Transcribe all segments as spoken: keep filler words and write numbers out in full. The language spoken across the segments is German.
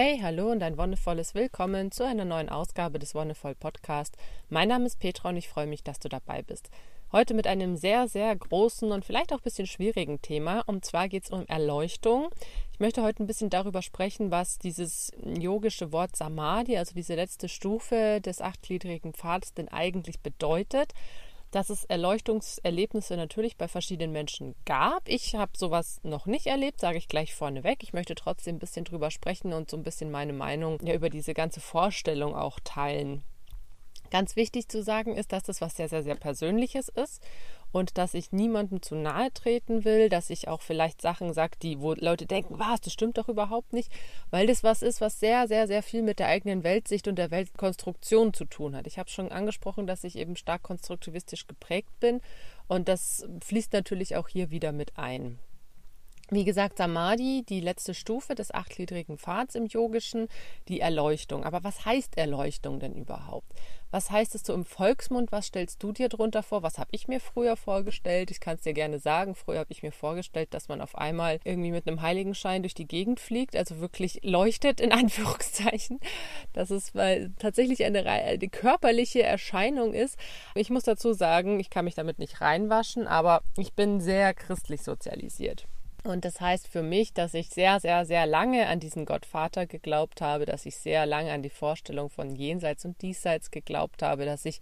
Hey, hallo und ein wundervolles Willkommen zu einer neuen Ausgabe des Wundervoll Podcast. Mein Name ist Petra und ich freue mich, dass du dabei bist. Heute mit einem sehr, sehr großen und vielleicht auch ein bisschen schwierigen Thema. Und zwar geht es um Erleuchtung. Ich möchte heute ein bisschen darüber sprechen, was dieses yogische Wort Samadhi, also diese letzte Stufe des achtgliedrigen Pfades, denn eigentlich bedeutet. Dass es Erleuchtungserlebnisse natürlich bei verschiedenen Menschen gab. Ich habe sowas noch nicht erlebt, sage ich gleich vorneweg. Ich möchte trotzdem ein bisschen drüber sprechen und so ein bisschen meine Meinung ja, über diese ganze Vorstellung auch teilen. Ganz wichtig zu sagen ist, dass das was sehr, sehr, sehr Persönliches ist und dass ich niemandem zu nahe treten will, dass ich auch vielleicht Sachen sage, die, wo Leute denken, was, das stimmt doch überhaupt nicht, weil das was ist, was sehr, sehr, sehr viel mit der eigenen Weltsicht und der Weltkonstruktion zu tun hat. Ich habe schon angesprochen, dass ich eben stark konstruktivistisch geprägt bin und das fließt natürlich auch hier wieder mit ein. Wie gesagt, Samadhi, die letzte Stufe des achtgliedrigen Pfads im Yogischen, die Erleuchtung. Aber was heißt Erleuchtung denn überhaupt? Was heißt es so im Volksmund? Was stellst du dir drunter vor? Was habe ich mir früher vorgestellt? Ich kann es dir gerne sagen. Früher habe ich mir vorgestellt, dass man auf einmal irgendwie mit einem Heiligenschein durch die Gegend fliegt, also wirklich leuchtet in Anführungszeichen. Dass es tatsächlich eine, eine körperliche Erscheinung ist. Ich muss dazu sagen, ich kann mich damit nicht reinwaschen, aber ich bin sehr christlich sozialisiert. Und das heißt für mich, dass ich sehr, sehr, sehr lange an diesen Gottvater geglaubt habe, dass ich sehr lange an die Vorstellung von Jenseits und Diesseits geglaubt habe, dass ich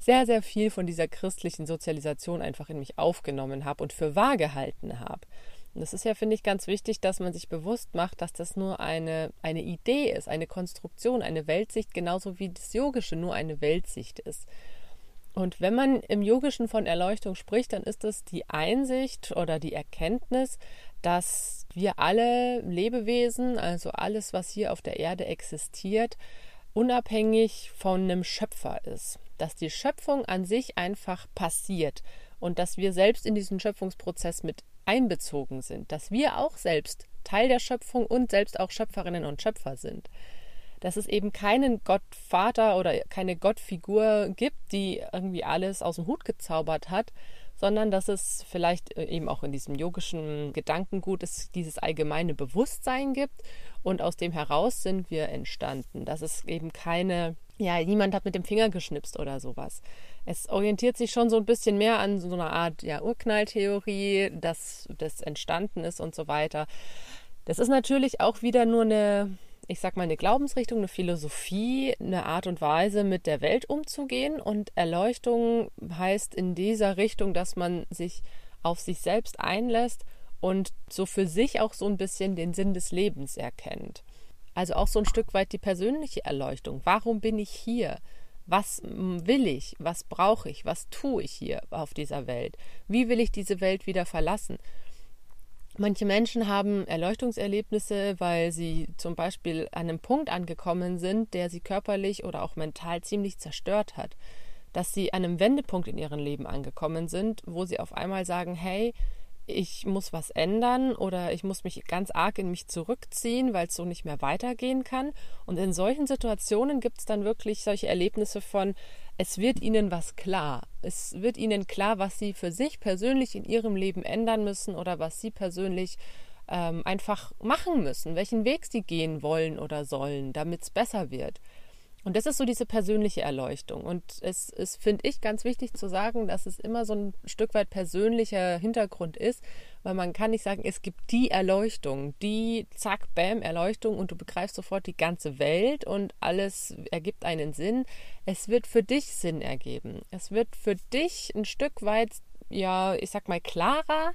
sehr, sehr viel von dieser christlichen Sozialisation einfach in mich aufgenommen habe und für wahr gehalten habe. Und das ist ja, finde ich, ganz wichtig, dass man sich bewusst macht, dass das nur eine, eine Idee ist, eine Konstruktion, eine Weltsicht, genauso wie das Yogische nur eine Weltsicht ist. Und wenn man im Yogischen von Erleuchtung spricht, dann ist es die Einsicht oder die Erkenntnis, dass wir alle Lebewesen, also alles, was hier auf der Erde existiert, unabhängig von einem Schöpfer ist. Dass die Schöpfung an sich einfach passiert und dass wir selbst in diesen Schöpfungsprozess mit einbezogen sind. Dass wir auch selbst Teil der Schöpfung und selbst auch Schöpferinnen und Schöpfer sind. Dass es eben keinen Gottvater oder keine Gottfigur gibt, die irgendwie alles aus dem Hut gezaubert hat, sondern dass es vielleicht eben auch in diesem yogischen Gedankengut ist, dieses allgemeine Bewusstsein gibt und aus dem heraus sind wir entstanden. Dass es eben keine, ja, niemand hat mit dem Finger geschnipst oder sowas. Es orientiert sich schon so ein bisschen mehr an so einer Art ja, Urknalltheorie, dass das entstanden ist und so weiter. Das ist natürlich auch wieder nur eine... ich sag mal, eine Glaubensrichtung, eine Philosophie, eine Art und Weise, mit der Welt umzugehen. Und Erleuchtung heißt in dieser Richtung, dass man sich auf sich selbst einlässt und so für sich auch so ein bisschen den Sinn des Lebens erkennt. Also auch so ein Stück weit die persönliche Erleuchtung. Warum bin ich hier? Was will ich? Was brauche ich? Was tue ich hier auf dieser Welt? Wie will ich diese Welt wieder verlassen? Manche Menschen haben Erleuchtungserlebnisse, weil sie zum Beispiel an einem Punkt angekommen sind, der sie körperlich oder auch mental ziemlich zerstört hat. Dass sie an einem Wendepunkt in ihrem Leben angekommen sind, wo sie auf einmal sagen, hey, ich muss was ändern oder ich muss mich ganz arg in mich zurückziehen, weil es so nicht mehr weitergehen kann. Und in solchen Situationen gibt es dann wirklich solche Erlebnisse von, es wird ihnen was klar. Es wird ihnen klar, was sie für sich persönlich in ihrem Leben ändern müssen oder was sie persönlich ähm, einfach machen müssen, welchen Weg sie gehen wollen oder sollen, damit es besser wird. Und das ist so diese persönliche Erleuchtung. Und es ist, finde ich, ganz wichtig zu sagen, dass es immer so ein Stück weit persönlicher Hintergrund ist, weil man kann nicht sagen, es gibt die Erleuchtung, die zack, bam, Erleuchtung und du begreifst sofort die ganze Welt und alles ergibt einen Sinn. Es wird für dich Sinn ergeben. Es wird für dich ein Stück weit, ja, ich sag mal, klarer,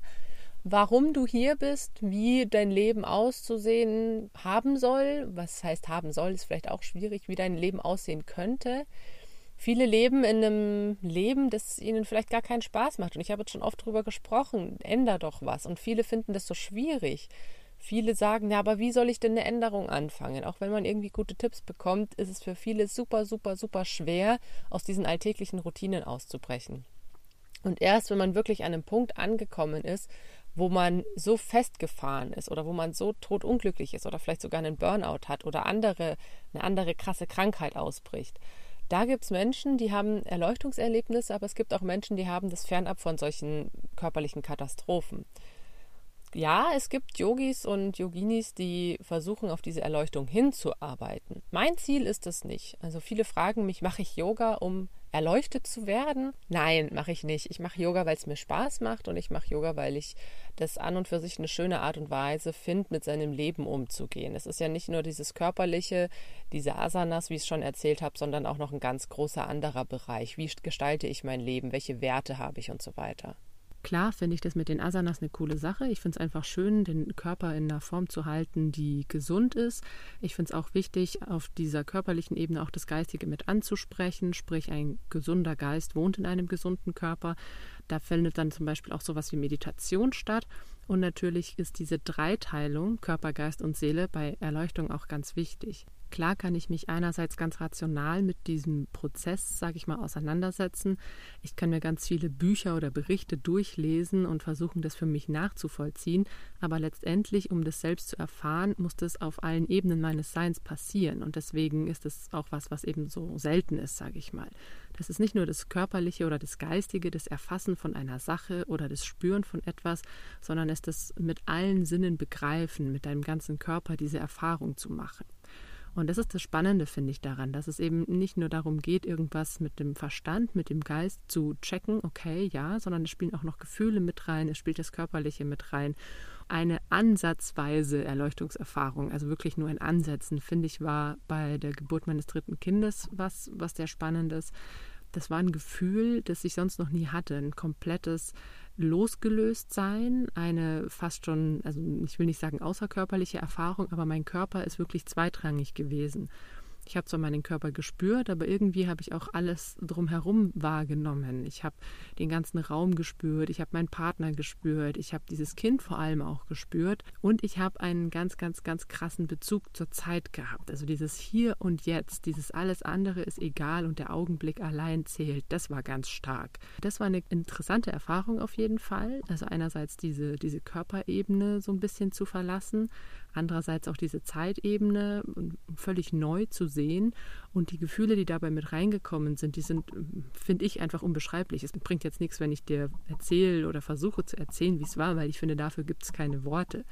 warum du hier bist, wie dein Leben auszusehen haben soll. Was heißt haben soll, ist vielleicht auch schwierig, wie dein Leben aussehen könnte. Viele leben in einem Leben, das ihnen vielleicht gar keinen Spaß macht. Und ich habe jetzt schon oft drüber gesprochen, änder doch was. Und viele finden das so schwierig. Viele sagen, ja, aber wie soll ich denn eine Änderung anfangen? Auch wenn man irgendwie gute Tipps bekommt, ist es für viele super, super, super schwer, aus diesen alltäglichen Routinen auszubrechen. Und erst, wenn man wirklich an einem Punkt angekommen ist, wo man so festgefahren ist oder wo man so todunglücklich ist oder vielleicht sogar einen Burnout hat oder andere, eine andere krasse Krankheit ausbricht. Da gibt es Menschen, die haben Erleuchtungserlebnisse, aber es gibt auch Menschen, die haben das fernab von solchen körperlichen Katastrophen. ja, es gibt Yogis und Yoginis, die versuchen, auf diese Erleuchtung hinzuarbeiten. Mein Ziel ist das nicht. Also viele fragen mich, mache ich Yoga, um erleuchtet zu werden? Nein, mache ich nicht. Ich mache Yoga, weil es mir Spaß macht, und ich mache Yoga, weil ich das an und für sich eine schöne Art und Weise finde, mit seinem Leben umzugehen. Es ist ja nicht nur dieses Körperliche, diese Asanas, wie ich es schon erzählt habe, sondern auch noch ein ganz großer anderer Bereich. Wie gestalte ich mein Leben? Welche Werte habe ich und so weiter? Klar finde ich das mit den Asanas eine coole Sache. Ich finde es einfach schön, den Körper in einer Form zu halten, die gesund ist. Ich finde es auch wichtig, auf dieser körperlichen Ebene auch das Geistige mit anzusprechen. Sprich, ein gesunder Geist wohnt in einem gesunden Körper. Da findet dann zum Beispiel auch sowas wie Meditation statt. Und natürlich ist diese Dreiteilung Körper, Geist und Seele bei Erleuchtung auch ganz wichtig. Klar kann ich mich einerseits ganz rational mit diesem Prozess, sage ich mal, auseinandersetzen. Ich kann mir ganz viele Bücher oder Berichte durchlesen und versuchen, das für mich nachzuvollziehen. Aber letztendlich, um das selbst zu erfahren, muss das auf allen Ebenen meines Seins passieren. Und deswegen ist das auch was, was eben so selten ist, sage ich mal. Das ist nicht nur das Körperliche oder das Geistige, das Erfassen von einer Sache oder das Spüren von etwas, sondern es das mit allen Sinnen begreifen, mit deinem ganzen Körper diese Erfahrung zu machen. Und das ist das Spannende, finde ich, daran, dass es eben nicht nur darum geht, irgendwas mit dem Verstand, mit dem Geist zu checken, okay, ja, sondern es spielen auch noch Gefühle mit rein, es spielt das Körperliche mit rein. Eine ansatzweise Erleuchtungserfahrung, also wirklich nur in Ansätzen, finde ich, war bei der Geburt meines dritten Kindes was, was sehr Spannendes. Das war ein Gefühl, das ich sonst noch nie hatte, ein komplettes Losgelöstsein, eine fast schon, also ich will nicht sagen außerkörperliche Erfahrung, aber mein Körper ist wirklich zweitrangig gewesen. Ich habe zwar meinen Körper gespürt, aber irgendwie habe ich auch alles drumherum wahrgenommen. Ich habe den ganzen Raum gespürt, ich habe meinen Partner gespürt, ich habe dieses Kind vor allem auch gespürt und ich habe einen ganz, ganz, ganz krassen Bezug zur Zeit gehabt. Also dieses Hier und Jetzt, dieses alles andere ist egal und der Augenblick allein zählt, das war ganz stark. Das war eine interessante Erfahrung auf jeden Fall. Also einerseits diese, diese Körperebene so ein bisschen zu verlassen, andererseits auch diese Zeitebene völlig neu zu sehen und die Gefühle, die dabei mit reingekommen sind, die sind, finde ich, einfach unbeschreiblich. Es bringt jetzt nichts, wenn ich dir erzähle oder versuche zu erzählen, wie es war, weil ich finde, dafür gibt es keine Worte.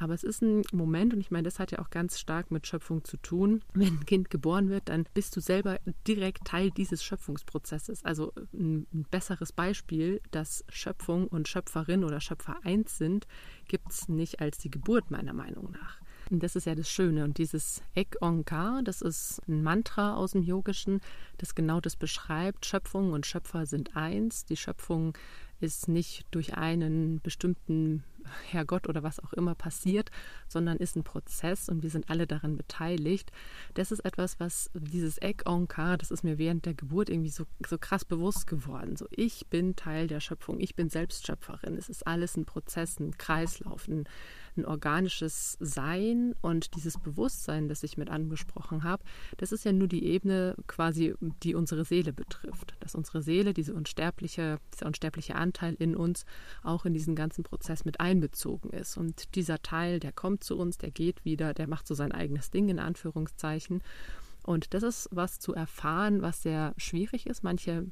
Aber es ist ein Moment, und ich meine, das hat ja auch ganz stark mit Schöpfung zu tun. Wenn ein Kind geboren wird, dann bist du selber direkt Teil dieses Schöpfungsprozesses. Also ein besseres Beispiel, dass Schöpfung und Schöpferin oder Schöpfer eins sind, gibt es nicht als die Geburt, meiner Meinung nach. Und das ist ja das Schöne. Und dieses Ek Onkar, das ist ein Mantra aus dem Yogischen, das genau das beschreibt. Schöpfung und Schöpfer sind eins. Die Schöpfung ist nicht durch einen bestimmten Herrgott oder was auch immer passiert, sondern ist ein Prozess und wir sind alle daran beteiligt. Das ist etwas, was dieses Ek Onkar, das ist mir während der Geburt irgendwie so, so krass bewusst geworden. So, ich bin Teil der Schöpfung, ich bin selbst Schöpferin. Es ist alles ein Prozess, ein Kreislauf, ein, ein organisches Sein, und dieses Bewusstsein, das ich mit angesprochen habe, das ist ja nur die Ebene quasi, die unsere Seele betrifft. Dass unsere Seele, diese unsterbliche, dieser unsterbliche Anteil in uns, auch in diesen ganzen Prozess mit einbezieht. bezogen ist. Und dieser Teil, der kommt zu uns, der geht wieder, der macht so sein eigenes Ding in Anführungszeichen. Und das ist was zu erfahren, was sehr schwierig ist. Manche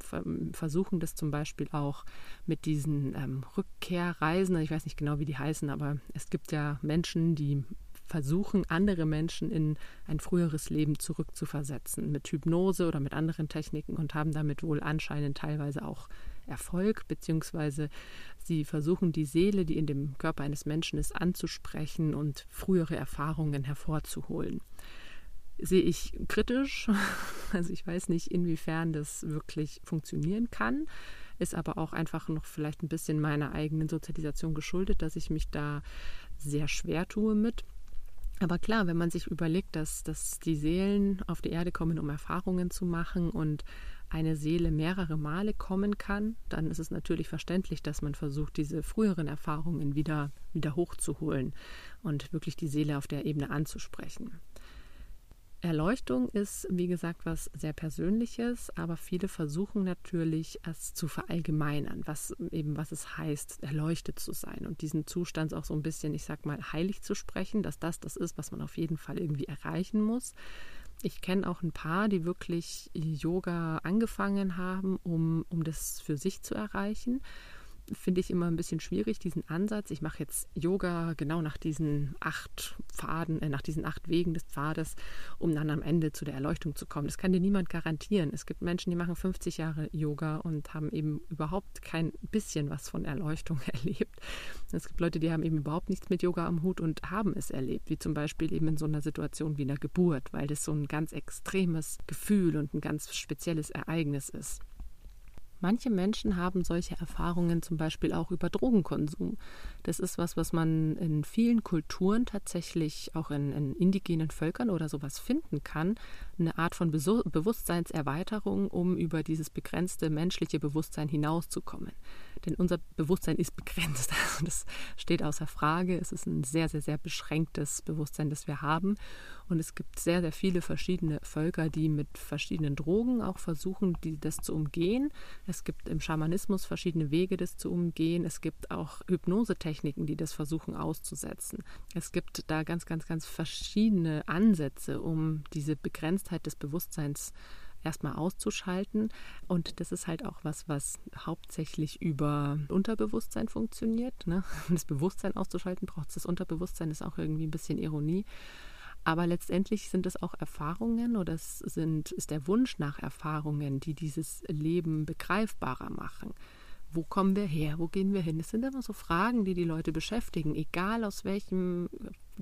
versuchen das zum Beispiel auch mit diesen ähm, Rückkehrreisen. Ich weiß nicht genau, wie die heißen, aber es gibt ja Menschen, die versuchen, andere Menschen in ein früheres Leben zurückzuversetzen, mit Hypnose oder mit anderen Techniken, und haben damit wohl anscheinend teilweise auch Erfolg, beziehungsweise sie versuchen, die Seele, die in dem Körper eines Menschen ist, anzusprechen und frühere Erfahrungen hervorzuholen. Sehe ich kritisch, also ich weiß nicht, inwiefern das wirklich funktionieren kann, ist aber auch einfach noch vielleicht ein bisschen meiner eigenen Sozialisation geschuldet, dass ich mich da sehr schwer tue mit. Aber klar, wenn man sich überlegt, dass, dass die Seelen auf die Erde kommen, um Erfahrungen zu machen, und eine Seele mehrere Male kommen kann, dann ist es natürlich verständlich, dass man versucht, diese früheren Erfahrungen wieder, wieder hochzuholen und wirklich die Seele auf der Ebene anzusprechen. Erleuchtung ist, wie gesagt, was sehr Persönliches, aber viele versuchen natürlich, es zu verallgemeinern, was eben, was es heißt, erleuchtet zu sein, und diesen Zustand auch so ein bisschen, ich sag mal, heilig zu sprechen, dass das das ist, was man auf jeden Fall irgendwie erreichen muss. Ich kenne auch ein paar, die wirklich Yoga angefangen haben, um, um das für sich zu erreichen. finde ich immer ein bisschen schwierig, diesen Ansatz. Ich mache jetzt Yoga genau nach diesen acht Pfaden, äh, nach diesen acht Wegen des Pfades, um dann am Ende zu der Erleuchtung zu kommen. Das kann dir niemand garantieren. Es gibt Menschen, die machen fünfzig Jahre Yoga und haben eben überhaupt kein bisschen was von Erleuchtung erlebt. Es gibt Leute, die haben eben überhaupt nichts mit Yoga am Hut und haben es erlebt, wie zum Beispiel eben in so einer Situation wie einer Geburt, weil das so ein ganz extremes Gefühl und ein ganz spezielles Ereignis ist. Manche Menschen haben solche Erfahrungen zum Beispiel auch über Drogenkonsum. Das ist was, was man in vielen Kulturen tatsächlich auch in, in indigenen Völkern oder sowas finden kann. Eine Art von Besu- Bewusstseinserweiterung, um über dieses begrenzte menschliche Bewusstsein hinauszukommen. Denn unser Bewusstsein ist begrenzt. Also das steht außer Frage. Es ist ein sehr, sehr, sehr beschränktes Bewusstsein, das wir haben. Und es gibt sehr, sehr viele verschiedene Völker, die mit verschiedenen Drogen auch versuchen, die, das zu umgehen. Es gibt im Schamanismus verschiedene Wege, das zu umgehen. Es gibt auch Hypnosetechniken, die das versuchen auszusetzen. Es gibt da ganz, ganz, ganz verschiedene Ansätze, um diese Begrenztheit des Bewusstseins erstmal auszuschalten. Und das ist halt auch was, was hauptsächlich über Unterbewusstsein funktioniert, ne? Um das Bewusstsein auszuschalten, braucht es das Unterbewusstsein, ist auch irgendwie ein bisschen Ironie. Aber letztendlich sind es auch Erfahrungen oder es sind, ist der Wunsch nach Erfahrungen, die dieses Leben begreifbarer machen. Wo kommen wir her? Wo gehen wir hin? Das sind immer so Fragen, die die Leute beschäftigen, egal aus welchem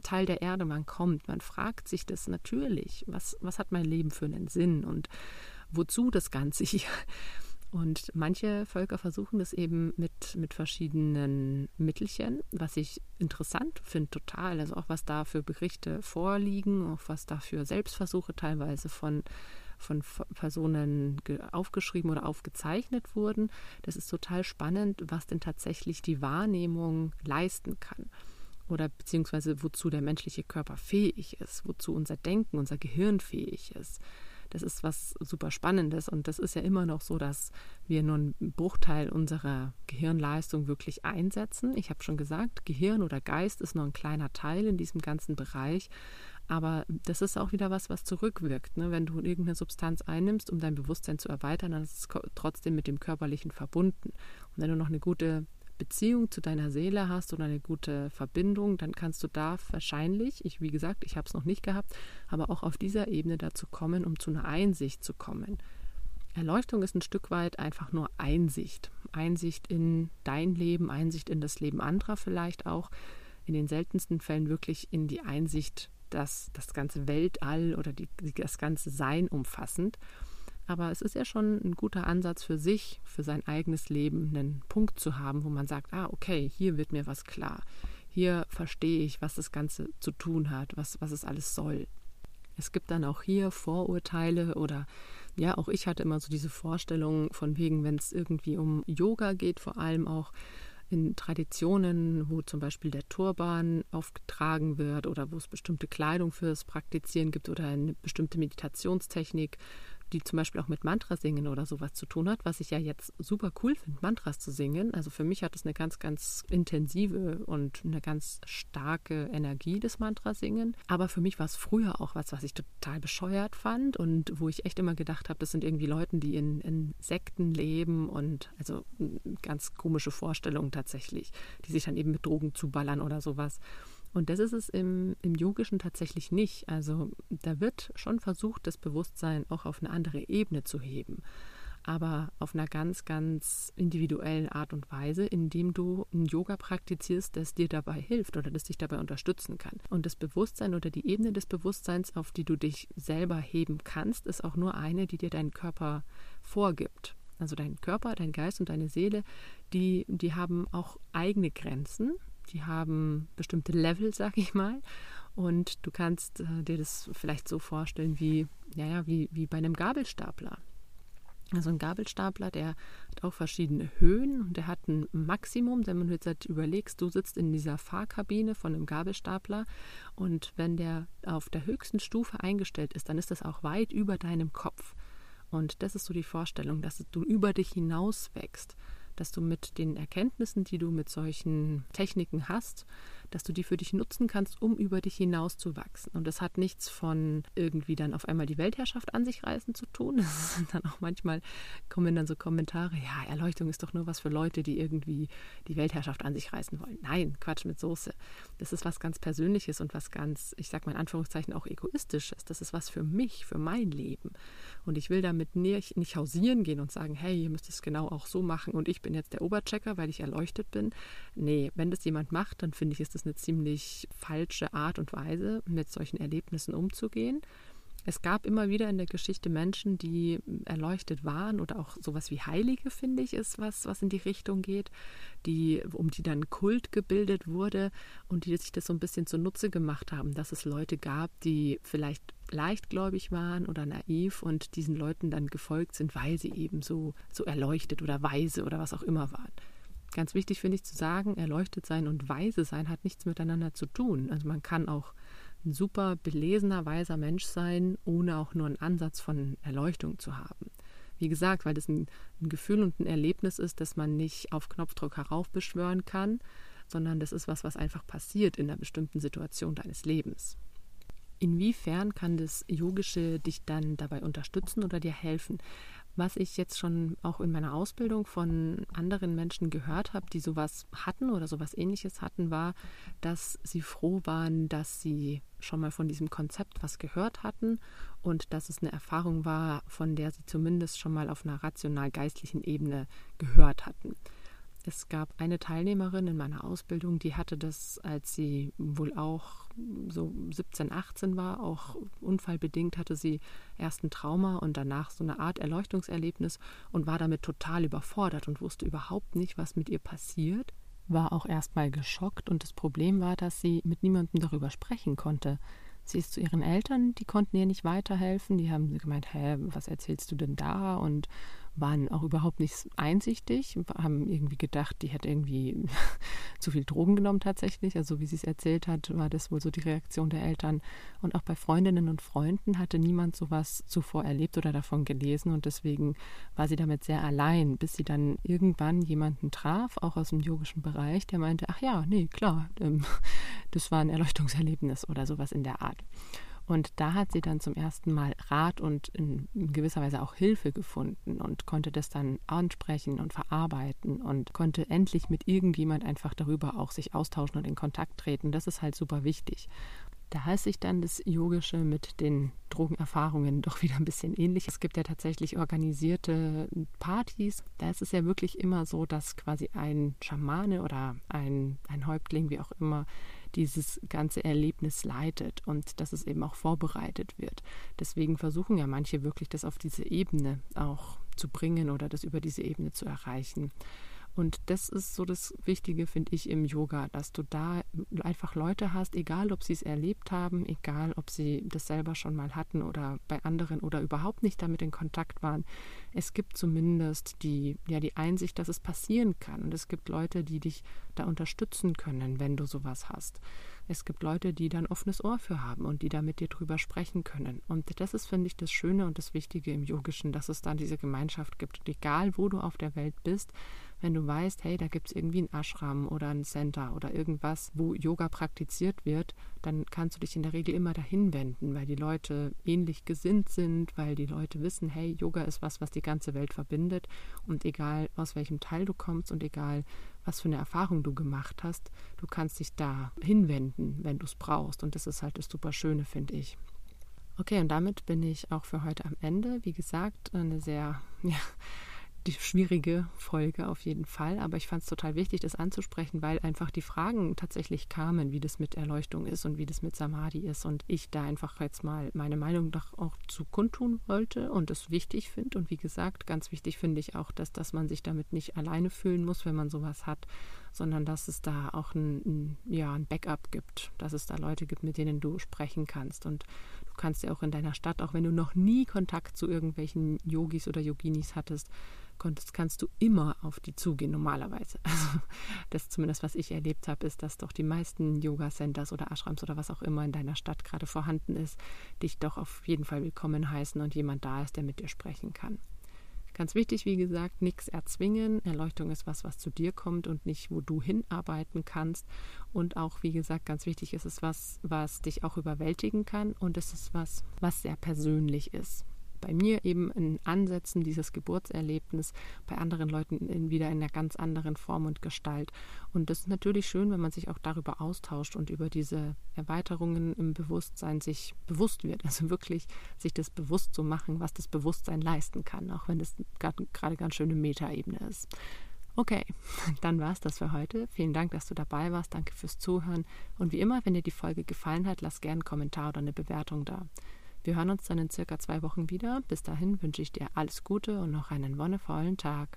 Teil der Erde man kommt. Man fragt sich das natürlich. Was, was hat mein Leben für einen Sinn und wozu das Ganze hier? Und manche Völker versuchen das eben mit, mit verschiedenen Mittelchen, was ich interessant finde total. Also auch was da für Berichte vorliegen, auch was da für Selbstversuche teilweise von, von Personen aufgeschrieben oder aufgezeichnet wurden. Das ist total spannend, was denn tatsächlich die Wahrnehmung leisten kann. Oder beziehungsweise wozu der menschliche Körper fähig ist, wozu unser Denken, unser Gehirn fähig ist. Das ist was super Spannendes und das ist ja immer noch so, dass wir nur einen Bruchteil unserer Gehirnleistung wirklich einsetzen. Ich habe schon gesagt, Gehirn oder Geist ist nur ein kleiner Teil in diesem ganzen Bereich, aber das ist auch wieder was, was zurückwirkt, ne? Wenn du irgendeine Substanz einnimmst, um dein Bewusstsein zu erweitern, dann ist es trotzdem mit dem Körperlichen verbunden. Und wenn du noch eine gute Beziehung zu deiner Seele hast oder eine gute Verbindung, dann kannst du da wahrscheinlich, ich wie gesagt, ich habe es noch nicht gehabt, aber auch auf dieser Ebene dazu kommen, um zu einer Einsicht zu kommen. Erleuchtung ist ein Stück weit einfach nur Einsicht. Einsicht in dein Leben, Einsicht in das Leben anderer vielleicht auch. In den seltensten Fällen wirklich in die Einsicht, dass das ganze Weltall oder die, das ganze Sein umfassend. Aber es ist ja schon ein guter Ansatz für sich, für sein eigenes Leben, einen Punkt zu haben, wo man sagt, ah, okay, hier wird mir was klar. Hier verstehe ich, was das Ganze zu tun hat, was, was es alles soll. Es gibt dann auch hier Vorurteile oder ja, auch ich hatte immer so diese Vorstellung von wegen, wenn es irgendwie um Yoga geht, vor allem auch in Traditionen, wo zum Beispiel der Turban aufgetragen wird oder wo es bestimmte Kleidung fürs Praktizieren gibt oder eine bestimmte Meditationstechnik, die zum Beispiel auch mit Mantras singen oder sowas zu tun hat, was ich ja jetzt super cool finde, Mantras zu singen. Also für mich hat es eine ganz, ganz intensive und eine ganz starke Energie, das Mantras singen. Aber für mich war es früher auch was, was ich total bescheuert fand und wo ich echt immer gedacht habe, das sind irgendwie Leute, die in, in Sekten leben und also ganz komische Vorstellungen tatsächlich, die sich dann eben mit Drogen zuballern oder sowas. Und das ist es im, im Yogischen tatsächlich nicht. Also da wird schon versucht, das Bewusstsein auch auf eine andere Ebene zu heben. Aber auf einer ganz, ganz individuellen Art und Weise, indem du ein Yoga praktizierst, das dir dabei hilft oder das dich dabei unterstützen kann. Und das Bewusstsein oder die Ebene des Bewusstseins, auf die du dich selber heben kannst, ist auch nur eine, die dir dein Körper vorgibt. Also dein Körper, dein Geist und deine Seele, die, die haben auch eigene Grenzen. Die haben bestimmte Level, sag ich mal, und du kannst äh, dir das vielleicht so vorstellen wie, naja, wie, wie bei einem Gabelstapler. Also ein Gabelstapler, der hat auch verschiedene Höhen und der hat ein Maximum, wenn du jetzt halt überlegst, du sitzt in dieser Fahrkabine von einem Gabelstapler und wenn der auf der höchsten Stufe eingestellt ist, dann ist das auch weit über deinem Kopf. Und das ist so die Vorstellung, dass du über dich hinaus wächst, dass du mit den Erkenntnissen, die du mit solchen Techniken hast, dass du die für dich nutzen kannst, um über dich hinaus zu wachsen. Und das hat nichts von irgendwie dann auf einmal die Weltherrschaft an sich reißen zu tun. Das sind dann auch manchmal, kommen dann so Kommentare, ja, Erleuchtung ist doch nur was für Leute, die irgendwie die Weltherrschaft an sich reißen wollen. Nein, Quatsch mit Soße. Das ist was ganz Persönliches und was ganz, ich sag mal in Anführungszeichen, auch Egoistisches. Das ist was für mich, für mein Leben. Und ich will damit nicht, nicht hausieren gehen und sagen, hey, ihr müsst es genau auch so machen und ich bin jetzt der Oberchecker, weil ich erleuchtet bin. Nee, wenn das jemand macht, dann finde ich, ist das eine ziemlich falsche Art und Weise, mit solchen Erlebnissen umzugehen. Es gab immer wieder in der Geschichte Menschen, die erleuchtet waren oder auch sowas wie Heilige, finde ich, ist was, was in die Richtung geht, die, um die dann Kult gebildet wurde und die sich das so ein bisschen zunutze gemacht haben, dass es Leute gab, die vielleicht leichtgläubig waren oder naiv und diesen Leuten dann gefolgt sind, weil sie eben so, so erleuchtet oder weise oder was auch immer waren. Ganz wichtig finde ich zu sagen, erleuchtet sein und weise sein hat nichts miteinander zu tun. Also man kann auch ein super belesener, weiser Mensch sein, ohne auch nur einen Ansatz von Erleuchtung zu haben. Wie gesagt, weil das ein, ein Gefühl und ein Erlebnis ist, das man nicht auf Knopfdruck heraufbeschwören kann, sondern das ist was, was einfach passiert in einer bestimmten Situation deines Lebens. Inwiefern kann das Yogische dich dann dabei unterstützen oder dir helfen? Was ich jetzt schon auch in meiner Ausbildung von anderen Menschen gehört habe, die sowas hatten oder sowas Ähnliches hatten, war, dass sie froh waren, dass sie schon mal von diesem Konzept was gehört hatten und dass es eine Erfahrung war, von der sie zumindest schon mal auf einer rational-geistlichen Ebene gehört hatten. Es gab eine Teilnehmerin in meiner Ausbildung, die hatte das, als sie wohl auch so siebzehn, achtzehn war, auch unfallbedingt hatte sie erst ein Trauma und danach so eine Art Erleuchtungserlebnis und war damit total überfordert und wusste überhaupt nicht, was mit ihr passiert, war auch erstmal geschockt und das Problem war, dass sie mit niemandem darüber sprechen konnte. Sie ist zu ihren Eltern, die konnten ihr nicht weiterhelfen, die haben gemeint, hä, was erzählst du denn da, und waren auch überhaupt nicht einsichtig, haben irgendwie gedacht, die hat irgendwie zu viel Drogen genommen tatsächlich, also wie sie es erzählt hat, war das wohl so die Reaktion der Eltern, und auch bei Freundinnen und Freunden hatte niemand sowas zuvor erlebt oder davon gelesen und deswegen war sie damit sehr allein, bis sie dann irgendwann jemanden traf, auch aus dem yogischen Bereich, der meinte, ach ja, nee, klar, ähm, das war ein Erleuchtungserlebnis oder sowas in der Art. Und da hat sie dann zum ersten Mal Rat und in gewisser Weise auch Hilfe gefunden und konnte das dann ansprechen und verarbeiten und konnte endlich mit irgendjemand einfach darüber auch sich austauschen und in Kontakt treten. Das ist halt super wichtig. Da heißt sich dann das Yogische mit den Drogenerfahrungen doch wieder ein bisschen ähnlich. Es gibt ja tatsächlich organisierte Partys. Da ist es ja wirklich immer so, dass quasi ein Schamane oder ein, ein Häuptling, wie auch immer, dieses ganze Erlebnis leitet und dass es eben auch vorbereitet wird. Deswegen versuchen ja manche wirklich, das auf diese Ebene auch zu bringen oder das über diese Ebene zu erreichen. Und das ist so das Wichtige, finde ich, im Yoga, dass du da einfach Leute hast, egal ob sie es erlebt haben, egal ob sie das selber schon mal hatten oder bei anderen oder überhaupt nicht damit in Kontakt waren. Es gibt zumindest die, ja, die Einsicht, dass es passieren kann. Und es gibt Leute, die dich da unterstützen können, wenn du sowas hast. Es gibt Leute, die da ein offenes Ohr für haben und die da mit dir drüber sprechen können. Und das ist, finde ich, das Schöne und das Wichtige im Yogischen, dass es da diese Gemeinschaft gibt. Und egal, wo du auf der Welt bist, wenn du weißt, hey, da gibt es irgendwie einen Ashram oder ein Center oder irgendwas, wo Yoga praktiziert wird, dann kannst du dich in der Regel immer dahin wenden, weil die Leute ähnlich gesinnt sind, weil die Leute wissen, hey, Yoga ist was, was die ganze Welt verbindet. Und egal, aus welchem Teil du kommst und egal, was für eine Erfahrung du gemacht hast, du kannst dich da hinwenden, wenn du es brauchst. Und das ist halt das super Schöne, finde ich. Okay, und damit bin ich auch für heute am Ende. Wie gesagt, eine sehr ja, die schwierige Folge auf jeden Fall, aber ich fand es total wichtig, das anzusprechen, weil einfach die Fragen tatsächlich kamen, wie das mit Erleuchtung ist und wie das mit Samadhi ist, und ich da einfach jetzt mal meine Meinung doch auch zu kundtun wollte und es wichtig finde. Und wie gesagt, ganz wichtig finde ich auch, dass, dass man sich damit nicht alleine fühlen muss, wenn man sowas hat, sondern dass es da auch ein, ein, ja, ein Backup gibt, dass es da Leute gibt, mit denen du sprechen kannst. Und du kannst ja auch in deiner Stadt, auch wenn du noch nie Kontakt zu irgendwelchen Yogis oder Yoginis hattest, konntest, kannst du immer auf die zugehen normalerweise. Also das zumindest, was ich erlebt habe, ist, dass doch die meisten Yoga-Centers oder Ashrams oder was auch immer in deiner Stadt gerade vorhanden ist, dich doch auf jeden Fall willkommen heißen und jemand da ist, der mit dir sprechen kann. Ganz wichtig, wie gesagt, nichts erzwingen. Erleuchtung ist was, was zu dir kommt und nicht, wo du hinarbeiten kannst. Und auch, wie gesagt, ganz wichtig ist es was, was dich auch überwältigen kann. Und es ist was, was sehr persönlich ist. Bei mir eben in Ansätzen dieses Geburtserlebnis, bei anderen Leuten in, wieder in einer ganz anderen Form und Gestalt. Und das ist natürlich schön, wenn man sich auch darüber austauscht und über diese Erweiterungen im Bewusstsein sich bewusst wird. Also wirklich sich das bewusst zu machen, was das Bewusstsein leisten kann, auch wenn das gerade ganz schöne Metaebene ist. Okay, dann war es das für heute. Vielen Dank, dass du dabei warst. Danke fürs Zuhören. Und wie immer, wenn dir die Folge gefallen hat, lass gerne einen Kommentar oder eine Bewertung da. Wir hören uns dann in circa zwei Wochen wieder. Bis dahin wünsche ich dir alles Gute und noch einen wonnevollen Tag.